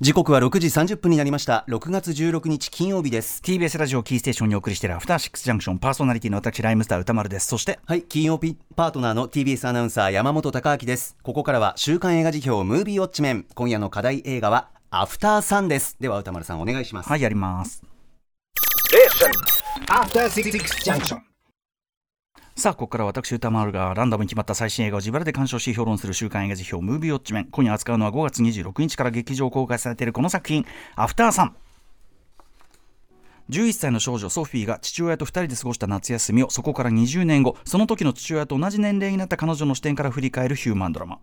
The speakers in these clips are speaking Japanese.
時刻は6時30分になりました。6月16日金曜日です。 TBS ラジオキーステーションにお送りしているアフターシックスジャンクション、パーソナリティの私ライムスター歌丸です。そして、金曜日パートナーの TBS アナウンサー山本貴明です。ここからは週刊映画辞表ムービーウォッチメン、今夜の課題映画はアフターサンです。では歌丸さんお願いします。はい、やります。アフターシックスジャンクション。さあ、ここから私歌丸がランダムに決まった最新映画を自腹で鑑賞し評論する週刊映画辞表ムービーウォッチメン。今夜扱うのは5月26日から劇場公開されているこの作品、アフターサン。11歳の少女ソフィーが父親と2人で過ごした夏休みを、そこから20年後、その時の父親と同じ年齢になった彼女の視点から振り返るヒューマンドラマ。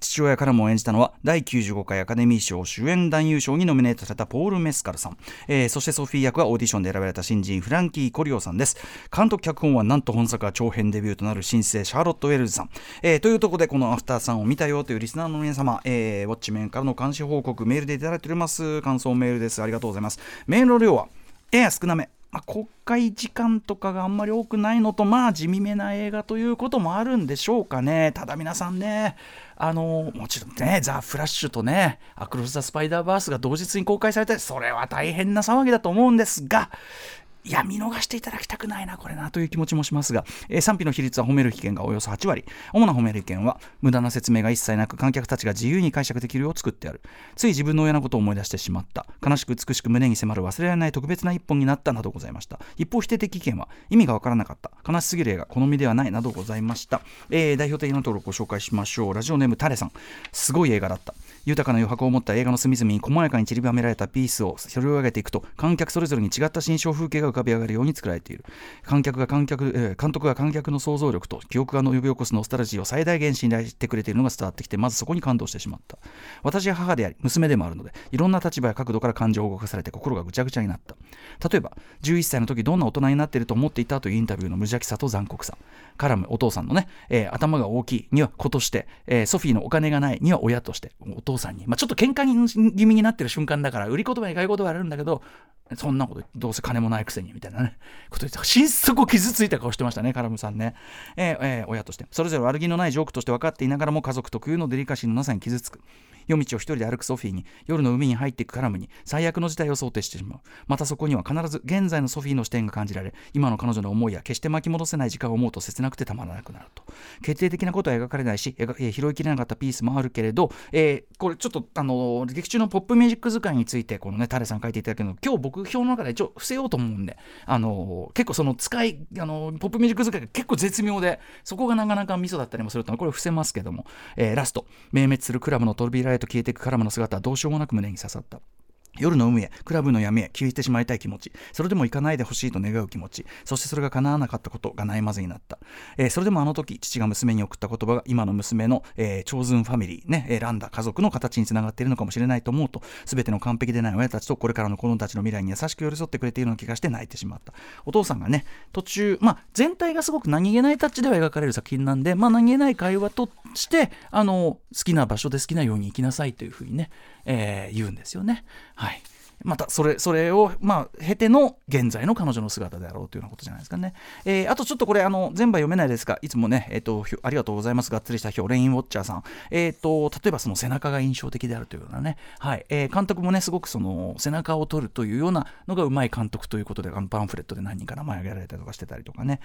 父親からも演じたのは第95回アカデミー賞主演男優賞にノミネートされたポール・メスカルさん、そしてソフィー役はオーディションで選ばれた新人フランキー・コリオさんです。監督脚本はなんと本作は長編デビューとなる新生シャーロット・ウェルズさん、というところで、このアフターさんを見たよというリスナーの皆様、ウォッチメンからの監視報告メールでいただいております。感想メールです。ありがとうございます。メールの量は少なめ、公開時間とかがあんまり多くないのと、地味めな映画ということもあるんでしょうかね。ただ皆さんね、もちろんね、ザ・フラッシュとね、アクロス・ザ・スパイダーバースが同日に公開されて、それは大変な騒ぎだと思うんですが、いや、見逃していただきたくないなこれなという気持ちもしますが、賛否の比率は褒める意見がおよそ8割、主な褒める意見は無駄な説明が一切なく観客たちが自由に解釈できるよう作ってある、つい自分の親のことを思い出してしまった、悲しく美しく胸に迫る忘れられない特別な一本になったなどございました。一方否定的意見は意味がわからなかった、悲しすぎる映画、好みではないなどございました。代表的なところをご紹介しましょう。ラジオネームタレさん、すごい映画だった。豊かな余白を持った映画の隅々に細やかに散りばめられたピースを拾い上げていくと、観客それぞれに違った心象風景が浮かび上がるように作られている。監督が観客の想像力と記憶が呼び起こすノスタルジーを最大限信頼してくれているのが伝わってきて、まずそこに感動してしまった。私は母であり娘でもあるので、いろんな立場や角度から感情を動かされて心がぐちゃぐちゃになった。例えば11歳の時どんな大人になっていると思っていたというインタビューの無邪気さと残酷さ、カラムお父さんのね、頭が大きいには子として、ソフィーのお金がないには親としてお父さんに、ちょっと喧嘩気味になってる瞬間だから、売り言葉に買い言葉はあるんだけど、そんなことどうせ金もないくせにみたいなねこと言って、心底傷ついた顔してましたね、カラムさんね。親としてそれぞれ悪気のないジョークとして分かっていながらも、家族特有のデリカシーのなさに傷つく。夜道を一人で歩くソフィーに、夜の海に入っていくカラムに、最悪の事態を想定してしまう。またそこには必ず現在のソフィーの視点が感じられ、今の彼女の思いや決して巻き戻せない時間を思うと切なくてたまらなくなると。決定的なことは描かれないし、拾いきれなかったピースもあるけれど、これちょっと劇中のポップミュージック使いについてこのねタレさん書いていただけるの、今日僕表の中で一応伏せようと思うんで、結構そのポップミュージック使いが結構絶妙で、そこがなかなかミソだったりもすると、これ伏せますけども、ラスト、明滅するクラブの扉へと消えていくカラムの姿はどうしようもなく胸に刺さった。夜の海へ、クラブの闇へ消えてしまいたい気持ち、それでも行かないでほしいと願う気持ち、そしてそれが叶わなかったことがないまずになった、それでもあの時父が娘に送った言葉が今の娘の、チョーズンファミリーね、ランダ家族の形につながっているのかもしれないと思うと、全ての完璧でない親たちとこれからの子供たちの未来に優しく寄り添ってくれているような気がして泣いてしまった。お父さんがね途中、全体がすごく何気ないタッチでは描かれる作品なんで、何気ない会話として好きな場所で好きなように生きなさいというふうにね、言うんですよね。またそれを、経ての現在の彼女の姿であろうというようなことじゃないですかね。あとちょっとこれ全部は読めないですが、いつもね、ありがとうございます、がっつりした表、レインウォッチャーさん、例えばその背中が印象的であるというようなね、監督もねすごくその背中を撮るというようなのがうまい監督ということで、パンフレットで何人か名前を挙げられたりとかしてたりとかね、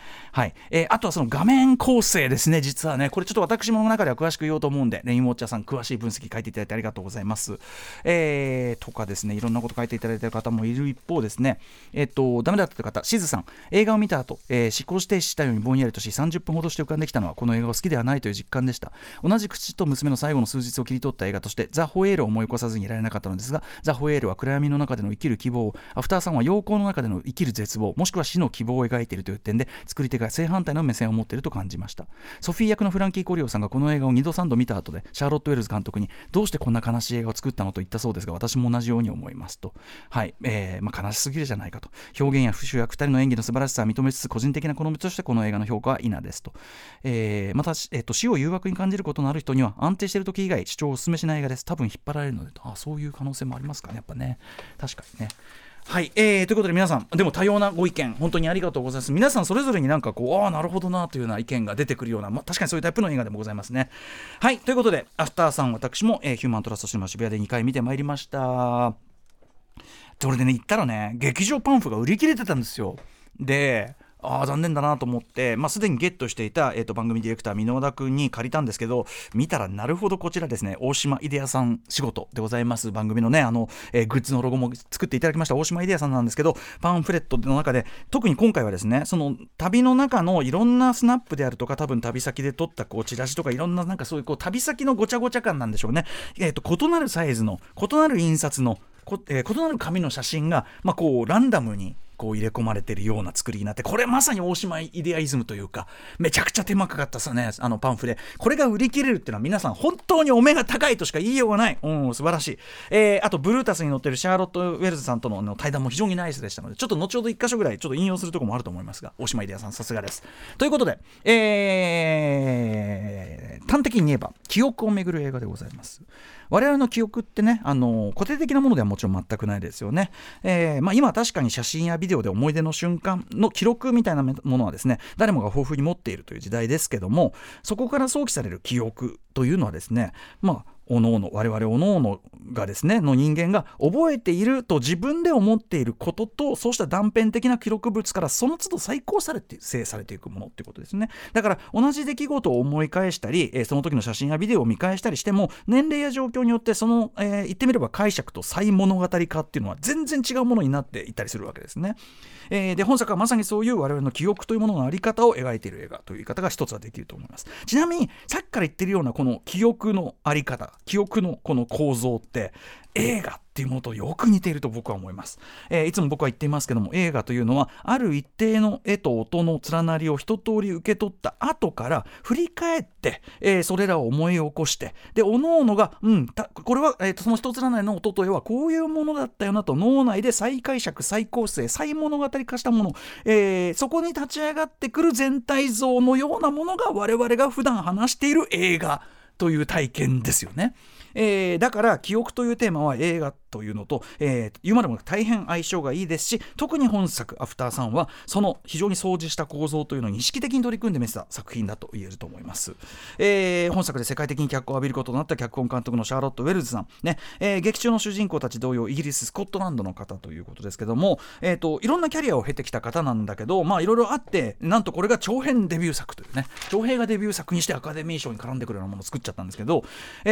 あとはその画面構成ですね。実はねこれちょっと私もの中では詳しく言おうと思うんで、レインウォッチャーさん詳しい分析書いていただいてありがとうございます。とかですね、いろんなこと書いていただいている方もいる一方ですね、ダメだったという方、しずさん、映画を見た後、思考停止したようにぼんやりとし、30分ほどして浮かんできたのはこの映画を好きではないという実感でした。同じ口と娘の最後の数日を切り取った映画としてザ・ホエールを思い起こさずにいられなかったのですが、ザ・ホエールは暗闇の中での生きる希望、アフターさんは陽光の中での生きる絶望、もしくは死の希望を描いているという点で作り手が正反対の目線を持っていると感じました。ソフィー役のフランキー・コリオさんがこの映画を2度3度見た後でシャーロット・ウェルズ監督にどうしてこんな悲しい映画を作ったのと言ったそうですが、私も同じように思いますと。悲しすぎるじゃないかと。表現や主役2人の演技の素晴らしさは認めつつ、個人的な好みとしてこの映画の評価は否ですと。また、死を誘惑に感じることのある人には安定している時以外主張をお勧めしない映画です。多分引っ張られるのでと。そういう可能性もありますかね、やっぱね。確かにね。はい、ということで皆さんでも多様なご意見本当にありがとうございます。皆さんそれぞれになんかこうああなるほどなというような意見が出てくるような、まあ、確かにそういうタイプの映画でもございますね。はい、ということでアフターさん私も、ヒューマントラストシネマ渋谷で2回見てまいりました。それでね行ったらね劇場パンフが売り切れてたんですよ。であ残念だなと思って、まあ、すでにゲットしていた、番組ディレクター箕輪田君に借りたんですけど見たらなるほどこちらですね大島出谷さん仕事でございます。番組のねあの、グッズのロゴも作っていただきました大島出谷さんなんですけどパンフレットの中で特に今回はですねその旅の中のいろんなスナップであるとか多分旅先で撮ったこうチラシとかいろんななんかそういうこう旅先のごちゃごちゃ感なんでしょうね、異なるサイズの異なる印刷の、異なる紙の写真が、まあ、こうランダムにこう入れ込まれてるような作りになってこれまさに大島イデアイズムというかめちゃくちゃ手間かかったですねあのパンフレこれが売り切れるっていうのは皆さん本当にお目が高いとしか言いようがない、うん、素晴らしい、あとブルータスに載ってるシャーロット・ウェルズさんとの対談も非常にナイスでしたのでちょっと後ほど1箇所ぐらいちょっと引用するところもあると思いますが大島イデアさんさすがです。ということで、端的に言えば記憶をめぐる映画でございます。我々の記憶ってね固定的なものではもちろん全くないですよね、まあ、今確かに写真やビデオで思い出の瞬間の記録みたいなものはですね誰もが豊富に持っているという時代ですけどもそこから想起される記憶というのはですねまあおのおの我々おのおのがですねの人間が覚えていると自分で思っていることとそうした断片的な記録物からその都度再構成されていくものってことですね。だから同じ出来事を思い返したりその時の写真やビデオを見返したりしても年齢や状況によってその、言ってみれば解釈と再物語化っていうのは全然違うものになっていったりするわけですね、で本作はまさにそういう我々の記憶というものの在り方を描いている映画という言い方が一つはできると思います。ちなみにさっきから言ってるようなこの記憶の在り方記憶のこの構造って映画っていうものとよく似ていると僕は思います、いつも僕は言っていますけども映画というのはある一定の絵と音の連なりを一通り受け取った後から振り返って、それらを思い起こしてで各々が、これは、その一つ連なりの音と絵はこういうものだったよなと脳内で再解釈再構成再物語化したもの、そこに立ち上がってくる全体像のようなものが我々が普段話している映画という体験ですよね、だから記憶というテーマは映画というのと、言うまでも大変相性がいいですし特に本作アフターさんはその非常に相似した構造というのに意識的に取り組んでみせた作品だと言えると思います、本作で世界的に脚光を浴びることとなった脚本監督のシャーロット・ウェルズさん、ね劇中の主人公たち同様イギリススコットランドの方ということですけども、いろんなキャリアを経てきた方なんだけど、まあ、いろいろあってなんとこれが長編デビュー作というね長編がデビュー作にしてアカデミー賞に絡んでくるようなものを作っちゃったんですけど、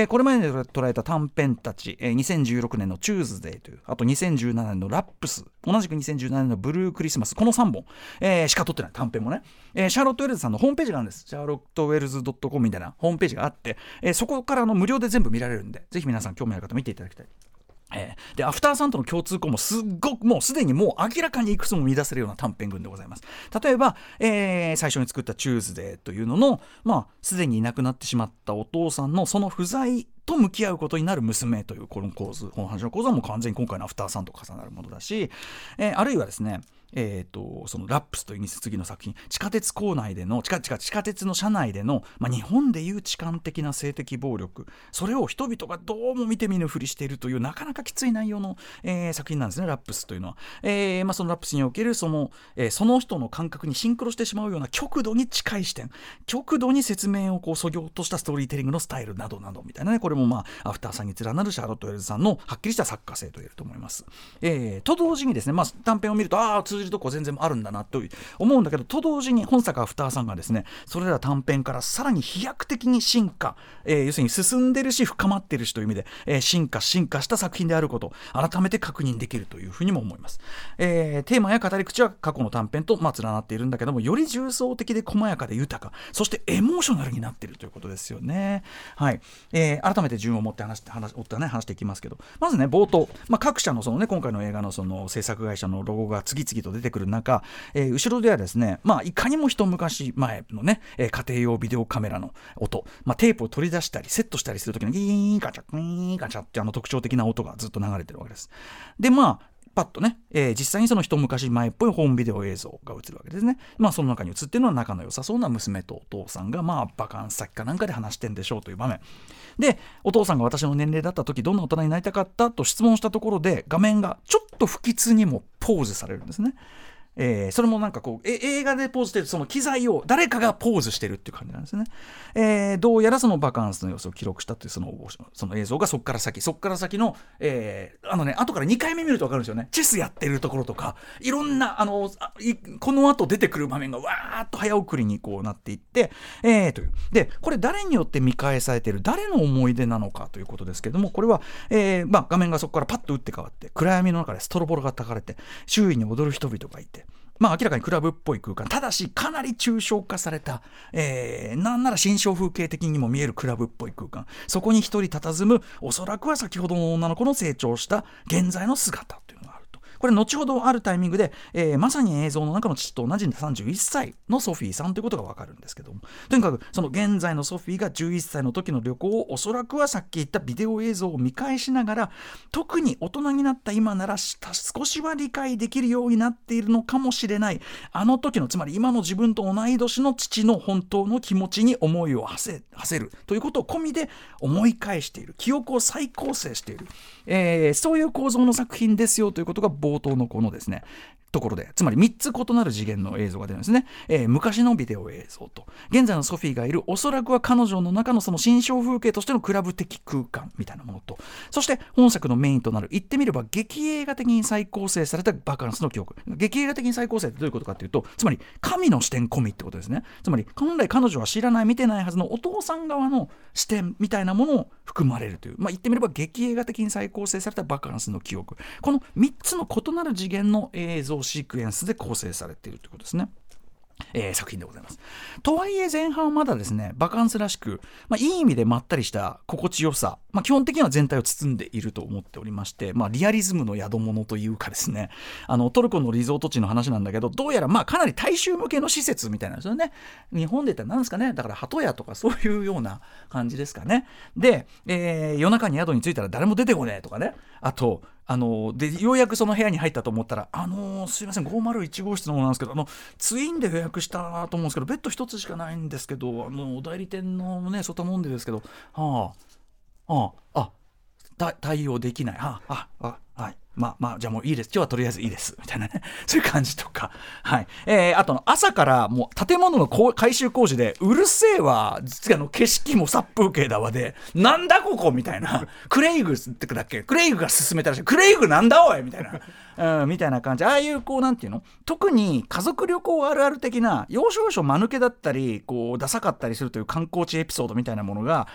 これまで捉えた短編たち、2016年のチューズデイというあと2017年のラップス同じく2017年のブルークリスマスこの3本、しか撮ってない短編もね、シャーロット・ウェルズさんのホームページがあるんです。シャーロット・ウェルズ .com みたいなホームページがあって、そこから無料で全部見られるんでぜひ皆さん興味ある方見ていただきたい。でアフターさんとの共通項もすっごくもうすでにもう明らかにいくつも見出せるような短編群でございます。例えば、最初に作ったチューズデーというののまあすでにいなくなってしまったお父さんのその不在と向き合うことになる娘というこの構図この話の構図はもう完全に今回のアフターさんと重なるものだし、あるいはですねそのラップスという次の作品地下鉄構内での地下鉄の車内での、まあ、日本でいう痴漢的な性的暴力それを人々がどうも見て見ぬふりしているというなかなかきつい内容の、作品なんですねラップスというのは、まあ、そのラップスにおけるその人の感覚にシンクロしてしまうような極度に近い視点極度に説明をこうそぎ落としたストーリーテリングのスタイルなどなどみたいなねこれもまあアフターさんに連なるシャーロット・ウェルズさんのはっきりした作家性と言えると思います、と同時にですね、まあ、短編を見ると通じるとこ全然あるんだなと思うんだけどと同時に本作アフターさんがですねそれら短編からさらに飛躍的に進化、要するに進んでるし深まってるしという意味で、進化した作品であることを改めて確認できるというふうにも思います、テーマや語り口は過去の短編と連なっているんだけどもより重層的で細やかで豊かそしてエモーショナルになっているということですよね。はい、改めて順を持って話していきますけどまずね冒頭、各社の今回の映画のその制作会社のロゴが次々と出てくる中、後ろではですね、いかにも一昔前のね、家庭用ビデオカメラの音、テープを取り出したりセットしたりするときのギーンガチャッギーンガチャッって特徴的な音がずっと流れてるわけです。でパッとね、実際にその一昔前っぽいホームビデオ映像が映るわけですね。まあその中に映ってるのは仲の良さそうな娘とお父さんがまあバカン先かなんかで話してんでしょうという場面で、お父さんが私の年齢だった時どんな大人になりたかったと質問したところで、画面がちょっと不吉にもポーズされるんですね。それもなんかこう映画でポーズしてるその機材を誰かがポーズしてるっていう感じなんですね。どうやらそのバカンスの様子を記録したっていうその映像がそっから先の、後から2回目見ると分かるんですよね。チェスやってるところとかいろんなこの後出てくる場面がわーっと早送りにこうなっていって、というで、これ誰によって見返されている誰の思い出なのかということですけれども、これは、画面がそこからパッと打って変わって暗闇の中でストロボロがたかれて周囲に踊る人々がいて、まあ、明らかにクラブっぽい空間、ただしかなり抽象化された、なんなら新象風景的にも見えるクラブっぽい空間、そこに一人佇むおそらくは先ほどの女の子の成長した現在の姿というのがあると。これ後ほどあるタイミングで、まさに映像の中の父と同じ31歳のソフィーさんということが分かるんですけども、とにかくその現在のソフィーが11歳の時の旅行をおそらくはさっき言ったビデオ映像を見返しながら、特に大人になった今なら少しは理解できるようになっているのかもしれない、あの時のつまり今の自分と同い年の父の本当の気持ちに思いを馳せるということを込みで思い返している、記憶を再構成している、そういう構造の作品ですよということが冒頭のこのですねところで、つまり3つ異なる次元の映像が出るんですね。昔のビデオ映像と現在のソフィーがいるおそらくは彼女の中のその心象風景としてのクラブ的空間みたいなものと、そして本作のメインとなる言ってみれば劇映画的に再構成されたバカンスの記憶、劇映画的に再構成ってどういうことかというと、つまり神の視点込みってことですね。つまり本来彼女は知らない見てないはずのお父さん側の視点みたいなものを含まれるという、まあ言ってみれば劇映画的に再構成されたバカンスの記憶、この3つの異なる次元の映像シークエンスで構成されているということですね。作品でございます。とはいえ前半はまだですねバカンスらしく、いい意味でまったりした心地よさ、基本的には全体を包んでいると思っておりまして、リアリズムの宿物というかですね、トルコのリゾート地の話なんだけど、どうやらかなり大衆向けの施設みたいなんですよね。日本で言ったら何ですかね、だから鳩屋とかそういうような感じですかね。で、夜中に宿に着いたら誰も出てこねえとかね、あとでようやくその部屋に入ったと思ったら、すいません501号室のものなんですけど、ツインで予約したと思うんですけどベッド1つしかないんですけど、お代理店のね外もんでですけど、対応できない、はい、じゃあもういいです、今日はとりあえずいいですみたいなね、そういう感じとか、はい、あとの朝からもう建物の改修工事でうるせえわ、実は景色も殺風景だわで、なんだここみたいな、クレイグが勧めたらしい、クレイグなんだおいみたいな、みたいな感じ、ああいうこうなんていうの、特に家族旅行あるある的な要所要所間抜けだったりこうダサかったりするという観光地エピソードみたいなものが、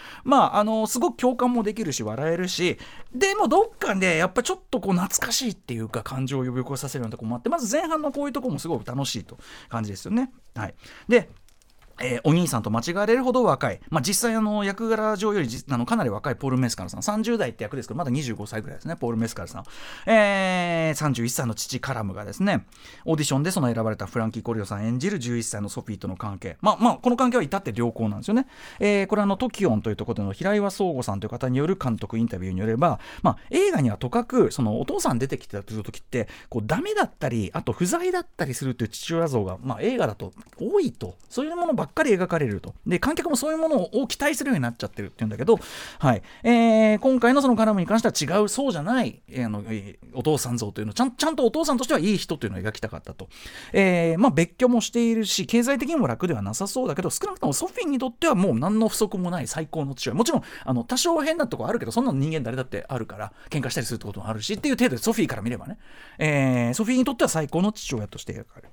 すごく共感もできるし笑えるし、でもどっかでやっぱちょっとこう懐かしいっていうか感情を呼び起こさせるようなところもあって、まず前半のこういうところもすごく楽しいと感じですよね。はい、でお兄さんと間違われるほど若い、実際役柄上よりかなり若いポール・メスカルさん、30代って役ですけどまだ25歳ぐらいですね、ポール・メスカルさん、31歳の父カラムがですねオーディションでその選ばれたフランキー・コリオさん演じる11歳のソフィーとの関係、この関係は至って良好なんですよね。これトキオンというところでの平岩宗吾さんという方による監督インタビューによれば、映画にはとかくそのお父さん出てきてたという時ってこうダメだったりあと不在だったりするという父親像が、映画だと多いと、そういうものばっかり描かれると、で観客もそういうものを期待するようになっちゃってるっていうんだけど、はい、今回のそのカラムに関しては違う、そうじゃない、お父さん像というのをちゃんとお父さんとしてはいい人というのを描きたかったと、別居もしているし経済的にも楽ではなさそうだけど、少なくともソフィーにとってはもう何の不足もない最高の父親、もちろん多少変なとこあるけどそんなの人間誰だってあるから喧嘩したりするってこともあるしっていう程度で、ソフィーから見ればね、ソフィーにとっては最高の父親として描かれる。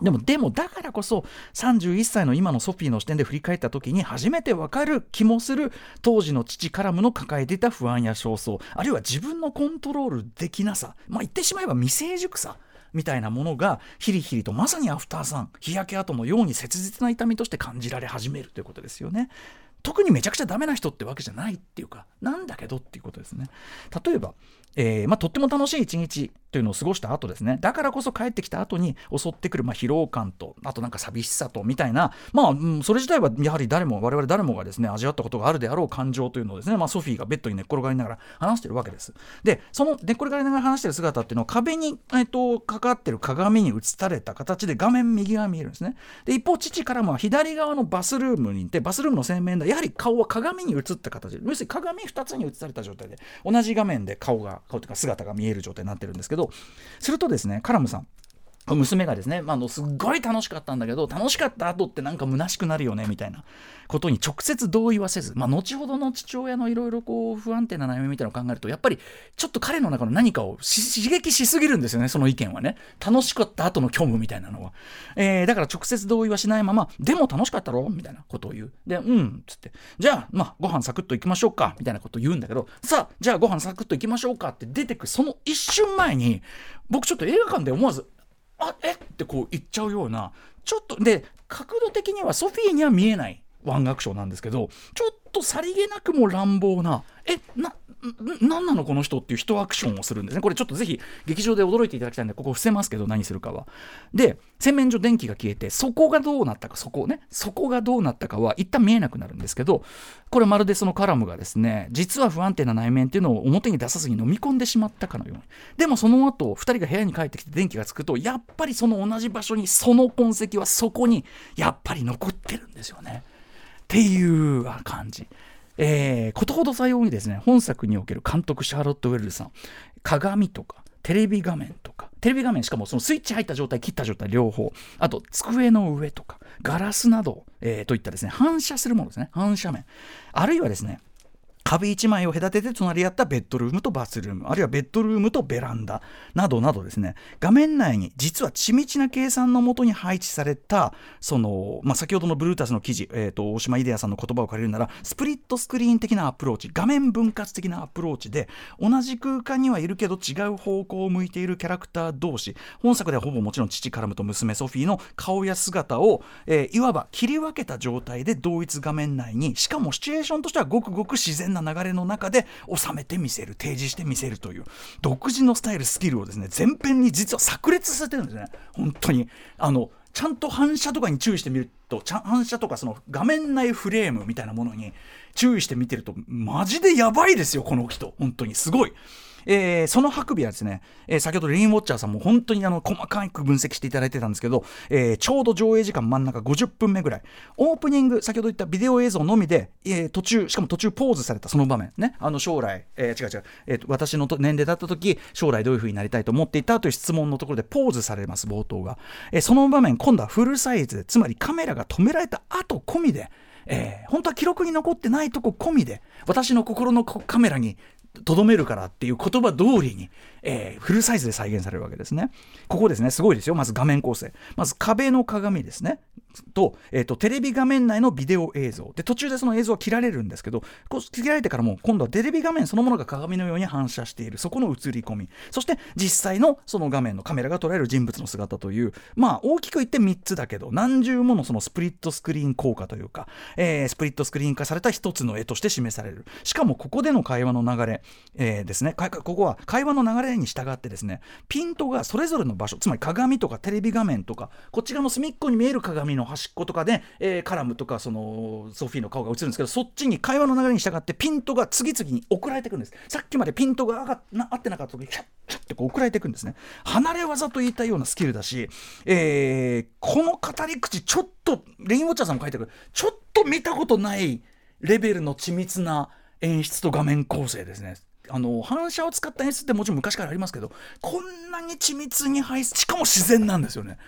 でもだからこそ31歳の今のソフィーの視点で振り返った時に初めて分かる気もする、当時の父カラムの抱えていた不安や焦燥、あるいは自分のコントロールできなさ、言ってしまえば未成熟さみたいなものがヒリヒリと、まさにアフターさん日焼け跡のように切実な痛みとして感じられ始めるということですよね。特にめちゃくちゃダメな人ってわけじゃないっていうか、なんだけどっていうことですね。例えば、とっても楽しい一日というのを過ごした後ですね、だからこそ帰ってきた後に襲ってくる疲労感と、あとなんか寂しさとみたいな、それ自体はやはり我々誰もがですね味わったことがあるであろう感情というのをですね、ソフィーがベッドに寝っ転がりながら話しているわけです。でその寝っ転がりながら話している姿っていうのは壁に、かかっている鏡に映された形で画面右側見えるんですね。で一方父からも左側のバスルームにいて、バスルームの洗面台、やはり顔は鏡に映った形で、要するに鏡2つに映された状態で同じ画面で顔というか姿が見える状態になってるんですけど、するとですねカラムさん娘がですね、すっごい楽しかったんだけど、楽しかった後ってなんか虚しくなるよねみたいなことに直接同意はせず、後ほどの父親のいろいろこう不安定な悩みみたいなのを考えると、やっぱりちょっと彼の中の何かを刺激しすぎるんですよね、その意見はね。楽しかった後の虚無みたいなのは、だから直接同意はしないまま、でも楽しかったろみたいなことを言う。でうんつって、じゃあご飯サクッといきましょうかみたいなことを言うんだけど、さあじゃあご飯サクッといきましょうかって出てくその一瞬前に、僕ちょっと映画館で思わずってこう言っちゃうような、ちょっとで角度的にはソフィーには見えない湾楽章なんですけど、ちょっとさりげなくも乱暴な何なのこの人っていうアクションをするんですね。これちょっとぜひ劇場で驚いていただきたいんで、ここ伏せますけど何するかは。で洗面所電気が消えて、そこがどうなったかは一旦見えなくなるんですけど、これまるでそのカラムがですね、実は不安定な内面っていうのを表に出さずに飲み込んでしまったかのように。でもその後2人が部屋に帰ってきて電気がつくと、やっぱりその同じ場所にその痕跡はそこにやっぱり残ってるんですよねっていう感じ。ことほどさようにですね、本作における監督シャーロット・ウェルズさん、鏡とかテレビ画面、しかもそのスイッチ入った状態切った状態両方、あと机の上とかガラスなど、といったですね反射するものですね、反射面、あるいはですね壁一枚を隔てて隣り合ったベッドルームとバスルーム、あるいはベッドルームとベランダなどなどですね、画面内に実は緻密な計算のもとに配置された、その、先ほどのブルータスの記事、大島イデアさんの言葉を借りるならスプリットスクリーン的なアプローチ、画面分割的なアプローチで、同じ空間にはいるけど違う方向を向いているキャラクター同士、本作ではほぼもちろん父カラムと娘ソフィーの顔や姿を、いわば切り分けた状態で同一画面内に、しかもシチュエーションとしてはごくごく自然な流れの中で収めてみせる、提示してみせるという独自のスタイル、スキルをですね全編に実は炸裂させてるんですね。本当にちゃんと反射とかに注意してみると、反射とかその画面内フレームみたいなものに注意して見てると、マジでやばいですよこの人、本当にすごい。そのハクビはですね、先ほどレインウォッチャーさんも本当に細かく分析していただいてたんですけど、ちょうど上映時間真ん中50分目ぐらい、オープニング先ほど言ったビデオ映像のみで、途中ポーズされたその場面ね、将来、私の年齢だった時将来どういう風になりたいと思っていたという質問のところでポーズされます、冒頭が。その場面今度はフルサイズで、つまりカメラが止められた後込みで、本当は記録に残ってないとこ込みで、私の心のカメラにとどめるからっていう言葉通りに、フルサイズで再現されるわけですね。ここですね、すごいですよ。まず画面構成、まず壁の鏡ですねと、テレビ画面内のビデオ映像で、途中でその映像は切られるんですけど、切られてからも今度はテレビ画面そのものが鏡のように反射している、そこの映り込み、そして実際のその画面のカメラが捉える人物の姿という、大きく言って3つだけど何重ものそのスプリットスクリーン効果というか、スプリットスクリーン化された一つの絵として示される。しかもここでの会話の流れですね、ここは会話の流れに従ってですね、ピントがそれぞれの場所、つまり鏡とかテレビ画面とかこっち側の隅っこに見える鏡の端っことかで、カラムとかそのソフィーの顔が映るんですけど、そっちに会話の流れに従ってピントが次々に送られてくるんです。さっきまでピントが合ってなかった時にキャッてこう送られてくるんですね。離れ技と言いたいようなスキルだし、この語り口ちょっとレインウォッチャーさんも書いてくる、ちょっと見たことないレベルの緻密な演出と画面構成ですね。反射を使った演出ってもちろん昔からありますけど、こんなに緻密に配置、しかも自然なんですよね。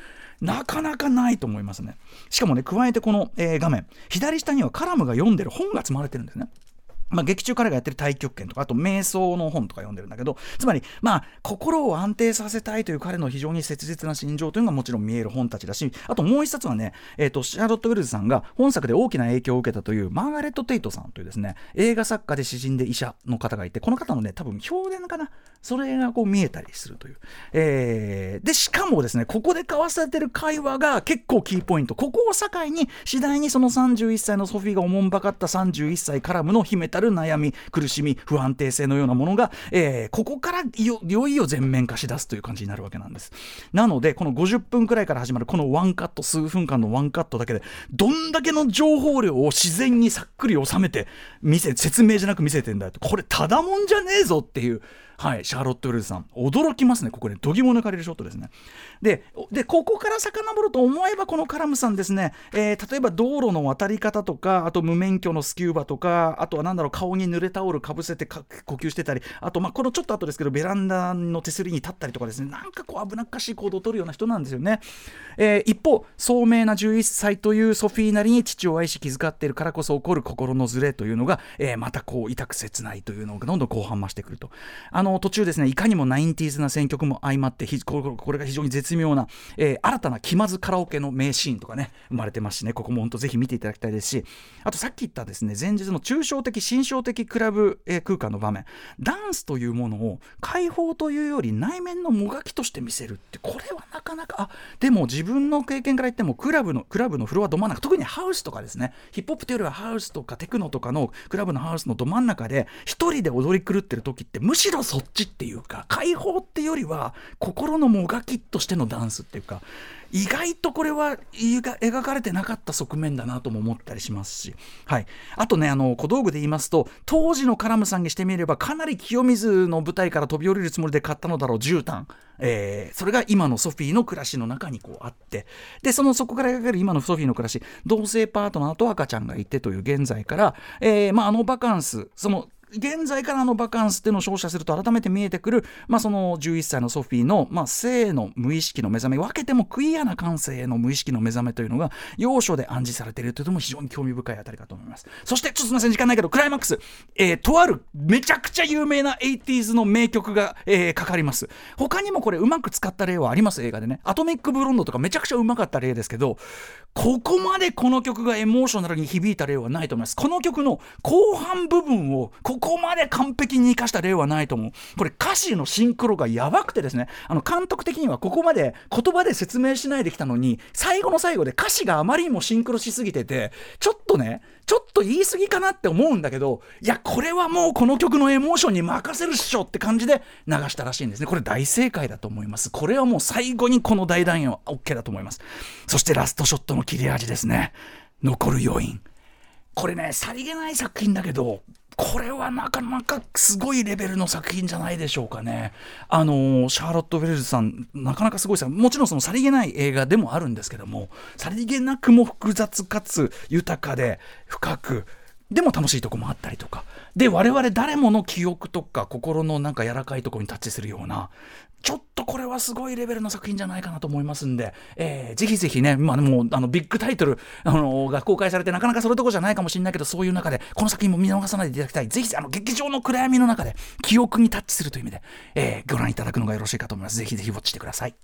なかなかないと思いますね。しかもね、加えてこの、画面左下にはカラムが読んでる本が積まれてるんですね。劇中彼がやってる太極拳とか、あと瞑想の本とか読んでるんだけど、つまり心を安定させたいという彼の非常に切実な心情というのがもちろん見える本たちだし、あともう一冊はね、シャーロット・ウェルズさんが本作で大きな影響を受けたというマーガレット・テイトさんというですね、映画作家で詩人で医者の方がいて、この方のね多分評伝かな、それがこう見えたりするという、でしかもですね、ここで交わされてる会話が結構キーポイント。ここを境に次第にその31歳のソフィーがおもんばかった31歳カラムの秘めたる悩み、苦しみ、不安定性のようなものが、ここからいよいよ全面化しだすという感じになるわけなんです。なのでこの50分くらいから始まるこのワンカット、数分間のワンカットだけでどんだけの情報量を自然にさっくり収めて説明じゃなく見せてんだよと、これただもんじゃねえぞっていう、はい、シャーロット・ウェルズさん驚きますね。ここで度肝抜かれるショットですね。 でここから遡ると思えばこのカラムさんですね、例えば道路の渡り方とか、あと無免許のスキューバとか、あとはなんだろう、顔に濡れタオルかぶせて呼吸してたり、あとまあこのちょっと後ですけどベランダの手すりに立ったりとかですね、なんかこう危なっかしい行動を取るような人なんですよね。一方聡明な11歳というソフィーなりに父を愛し気遣っているからこそ起こる心のズレというのが、またこう痛く切ないというのがどんどん後半増してくると、途中ですね、いかにも 90s な選曲も相まってこれが非常に絶妙な、新たな気まずカラオケの名シーンとかね生まれてますしね、ここも本当ぜひ見ていただきたいですし、あとさっき言ったですね前日の抽象的心象的クラブ、空間の場面、ダンスというものを解放というより内面のもがきとして見せるって、これはなかなか、あでも自分の経験から言ってもクラブのフロアど真ん中、特にハウスとかですね、ヒップホップというよりはハウスとかテクノとかのクラブのハウスのど真ん中で一人で踊り狂ってる時って、むしろそっちっていうか解放ってよりは心のもがきとしてのダンスっていうか、意外とこれは描かれてなかった側面だなとも思ったりしますし、はい、あとね小道具で言いますと、当時のカラムさんにしてみればかなり清水の舞台から飛び降りるつもりで買ったのだろう絨毯、それが今のソフィーの暮らしの中にこうあって、でそこから描かれる今のソフィーの暮らし、同性パートナーと赤ちゃんがいてという現在から、まあ、バカンス、その現在からのバカンスっていうのを照射すると改めて見えてくる、まあ、その11歳のソフィーの、まあ、性の無意識の目覚め、分けてもクイアな感性への無意識の目覚めというのが要所で暗示されているというのも非常に興味深いあたりかと思います。そしてちょっとすみません時間ないけどクライマックス、とあるめちゃくちゃ有名な 80s の名曲が、かかります。他にもこれうまく使った例はあります、映画でね。アトミックブロンドとかめちゃくちゃうまかった例ですけど、ここまでこの曲がエモーショナルに響いた例はないと思います。この曲の後半部分をここまで完璧に生かした例はないと思う。これ歌詞のシンクロがやばくてですね、監督的にはここまで言葉で説明しないできたのに、最後の最後で歌詞があまりにもシンクロしすぎてて、ちょっと言い過ぎかなって思うんだけど、いやこれはもうこの曲のエモーションに任せるっしょって感じで流したらしいんですね。これ大正解だと思います。これはもう最後にこの大団円は OK だと思います。そしてラストショットの切れ味ですね。残る余韻、これねさりげない作品だけど、これはなかなかすごいレベルの作品じゃないでしょうかね。シャーロット・ウェルズさんなかなかすごいです。もちろんそのさりげない映画でもあるんですけども、さりげなくも複雑かつ豊かで深く、でも楽しいとこもあったりとかで、我々誰もの記憶とか心のなんか柔らかいところにタッチするような、ちょっとこれはすごいレベルの作品じゃないかなと思いますんで、ぜひぜひね、まあ、もうビッグタイトルが公開されてなかなかそれどころじゃないかもしれないけど、そういう中でこの作品も見逃さないでいただきたい。ぜひ劇場の暗闇の中で記憶にタッチするという意味で、ご覧いただくのがよろしいかと思います。ぜひぜひウォッチしてください。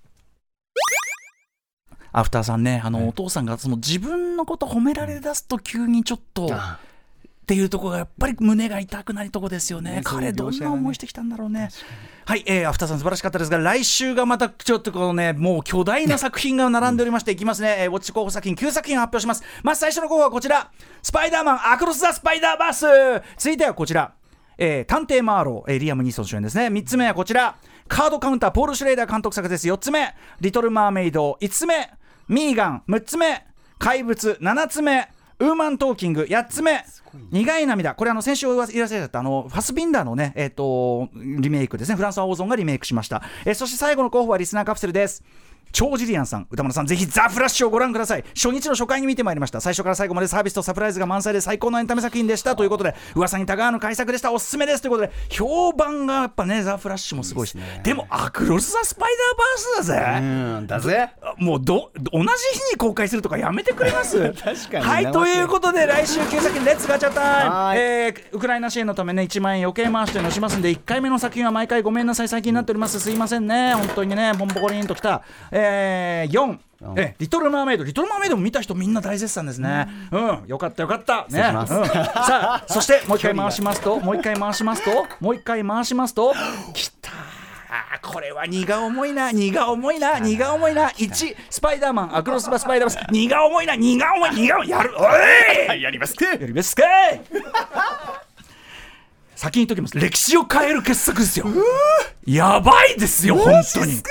アフターさんね、お父さんがその自分のこと褒められだすと急にちょっとっていうところがやっぱり胸が痛くなるとこですよ ね。彼どんな思いしてきたんだろうね。はい、アフターさん素晴らしかったですが、来週がまたちょっとこのねもう巨大な作品が並んでおりまして、いきますね、ウォッチ候補作品9作品を発表します。まず最初の候補はこちら、スパイダーマンアクロスザスパイダーバース。続いてはこちら、探偵マーロー、リアム・ニーソン主演ですね。3つ目はこちら、カードカウンター、ポール・シュレーダー監督作です。4つ目リトル・マーメイド、5つ目ミーガン、6つ目怪物、7つ目ウーマントーキング、8つ目苦い涙。これ先週いらっしゃったファスビンダーのね、リメイクですね。フランソワ・オーゾンがリメイクしました。そして最後の候補はリスナーカプセルです。超ジリアンさん、歌丸さん、ぜひザ・フラッシュをご覧ください。初日の初回に見てまいりました。最初から最後までサービスとサプライズが満載で最高のエンタメ作品でしたということで、噂にたがわぬ改作でした、おすすめですということで、評判がやっぱねザ・フラッシュもすごいし、でもアクロス・ザ・スパイダーバースだぜもう同じ日に公開するとかやめてくれます確かに。はい、ということで来週9作品レッツガチャタイム、ウクライナ支援のためね1万円余計回しというのをしますんで、1回目の作品は毎回ごめんなさい最近になっております。すいませんね本当にね、ボンボコリンときた4、リトルマーメイドも見た人みんな大絶賛ですね。うん、よかったよかったね。さあそしてもう一回回しますときたー、これは荷が重いな。1、スパイダーマンアクロスバスパイダーバス、荷が重いやりますか先に言っときます。歴史を変える傑作ですよ。やばいですよ、本当に。